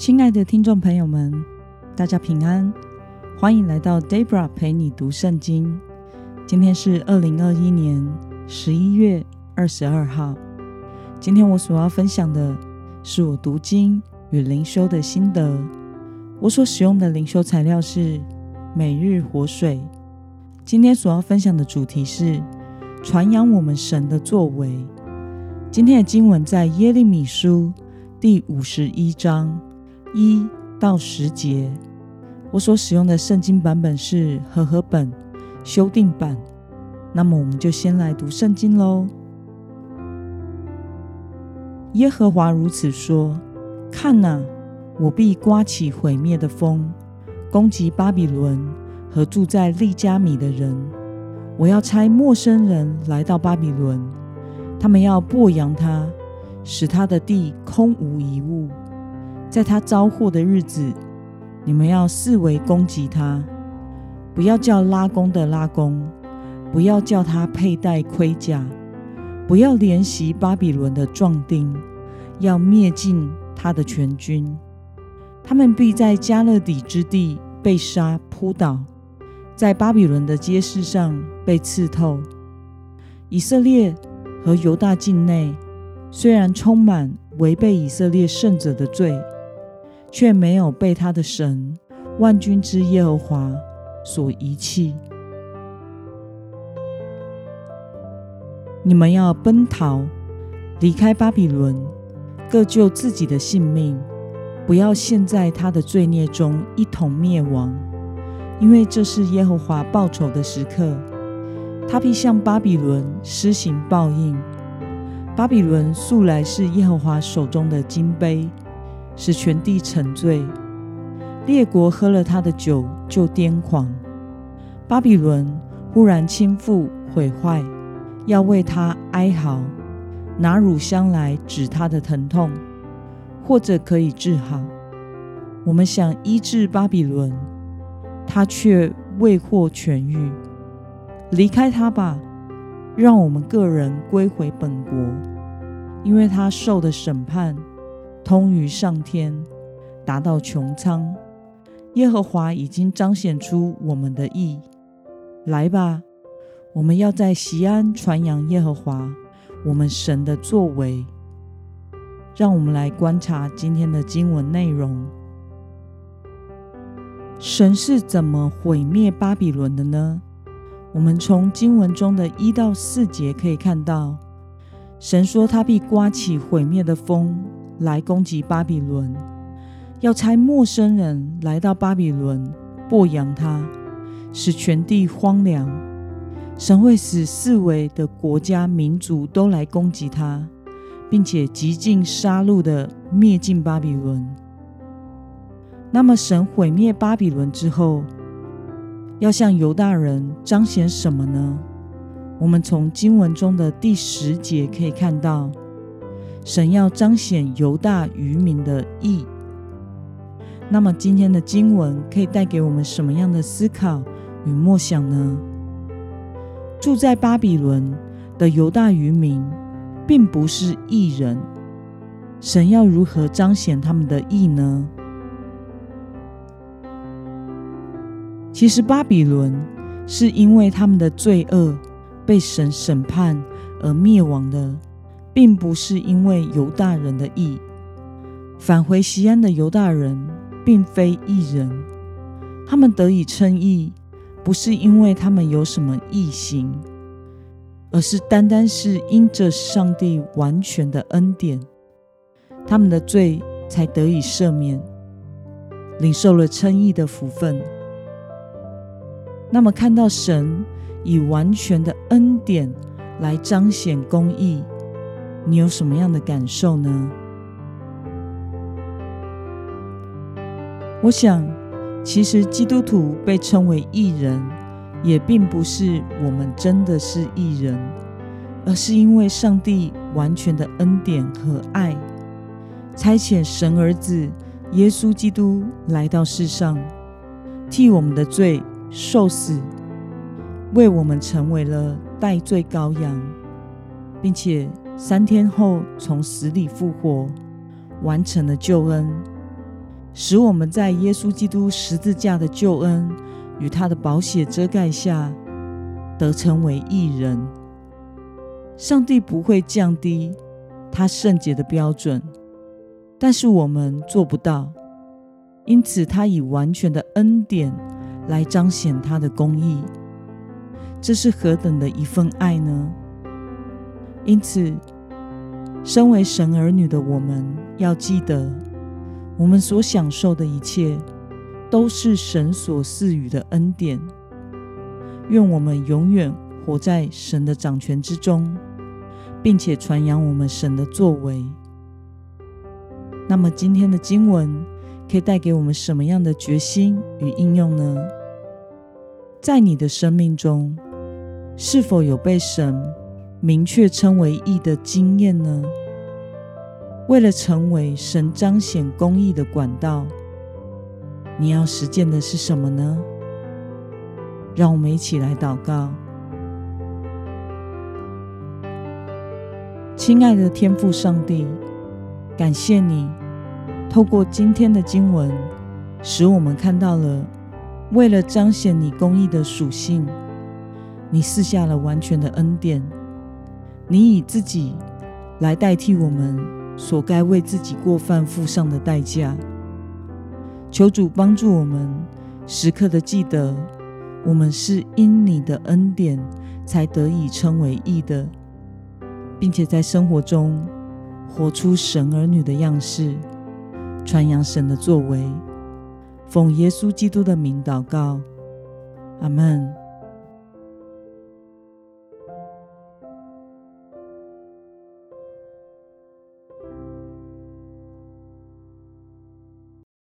亲爱的听众朋友们，大家平安，欢迎来到 Debra 陪你读圣经。今天是2021年11月22号。今天我所要分享的是我读经与灵修的心得。我所使用的灵修材料是每日活水。今天所要分享的主题是传扬我们神的作为。今天的经文在耶利米书第51章1到10节。我所使用的圣经版本是和合本修订版。那么我们就先来读圣经咯。耶和华如此说，看哪，我必刮起毁灭的风，攻击巴比伦和住在利加米的人。我要差陌生人来到巴比伦，他们要剥扬他，使他的地空无一物。在他遭祸的日子，你们要四围攻击他，不要叫拉弓的拉弓，不要叫他佩戴盔甲，不要怜惜巴比伦的壮丁，要灭尽他的全军。他们必在加勒底之地被杀扑倒，在巴比伦的街市上被刺透。以色列和犹大境内虽然充满违背以色列圣者的罪，却没有被他的神万军之耶和华所遗弃。你们要奔逃离开巴比伦，各救自己的性命，不要陷在他的罪孽中一同灭亡。因为这是耶和华报仇的时刻，他必向巴比伦施行报应。巴比伦素来是耶和华手中的金杯，使全地沉醉。列国喝了他的酒就癫狂。巴比伦忽然倾覆毁坏，要为他哀嚎，拿乳香来止他的疼痛，或者可以治好。我们想医治巴比伦，他却未获痊愈。离开他吧，让我们个人归回本国，因为他受的审判通于上天，达到穹苍。耶和华已经彰显出我们的义。来吧，我们要在锡安传扬耶和华我们神的作为。让我们来观察今天的经文内容。神是怎么毁灭巴比伦的呢？我们从经文中的1到4节可以看到，神说他必刮起毁灭的风来攻击巴比伦，要差陌生人来到巴比伦剥扬他，使全地荒凉。神会使四围的国家民族都来攻击他，并且极尽杀戮地灭尽巴比伦。那么神毁灭巴比伦之后，要向犹大人彰显什么呢？我们从经文中的第10节可以看到，神要彰显犹大渔民的义。那么今天的经文可以带给我们什么样的思考与默想呢？住在巴比伦的犹大渔民并不是义人，神要如何彰显他们的义呢？其实巴比伦是因为他们的罪恶被神审判而灭亡的，并不是因为犹大人的义。返回锡安的犹大人并非义人，他们得以称义，不是因为他们有什么义行，而是单单是因着上帝完全的恩典，他们的罪才得以赦免，领受了称义的福分。那么看到神以完全的恩典来彰显公义，你有什么样的感受呢？我想，其实基督徒被称为义人，也并不是我们真的是义人，而是因为上帝完全的恩典和爱，差遣神儿子耶稣基督来到世上，替我们的罪受死，为我们成为了代罪羔羊，并且3天后从死里复活，完成了救恩。使我们在耶稣基督十字架的救恩与他的宝血遮盖下得成为义人。上帝不会降低他圣洁的标准，但是我们做不到，因此他以完全的恩典来彰显他的公义。这是何等的一份爱呢？因此身为神儿女的我们要记得，我们所享受的一切都是神所赐予的恩典。愿我们永远活在神的掌权之中，并且传扬我们神的作为。那么今天的经文可以带给我们什么样的决心与应用呢？在你的生命中，是否有被神明确称为义的经验呢？为了成为神彰显公义的管道，你要实践的是什么呢？让我们一起来祷告。亲爱的天父上帝，感谢你透过今天的经文，使我们看到了为了彰显你公义的属性，你赐下了完全的恩典。你以自己来代替我们所该为自己过犯付上的代价。求主帮助我们时刻的记得，我们是因你的恩典才得以称为义的，并且在生活中活出神儿女的样式，传扬神的作为。奉耶稣基督的名祷告，阿们。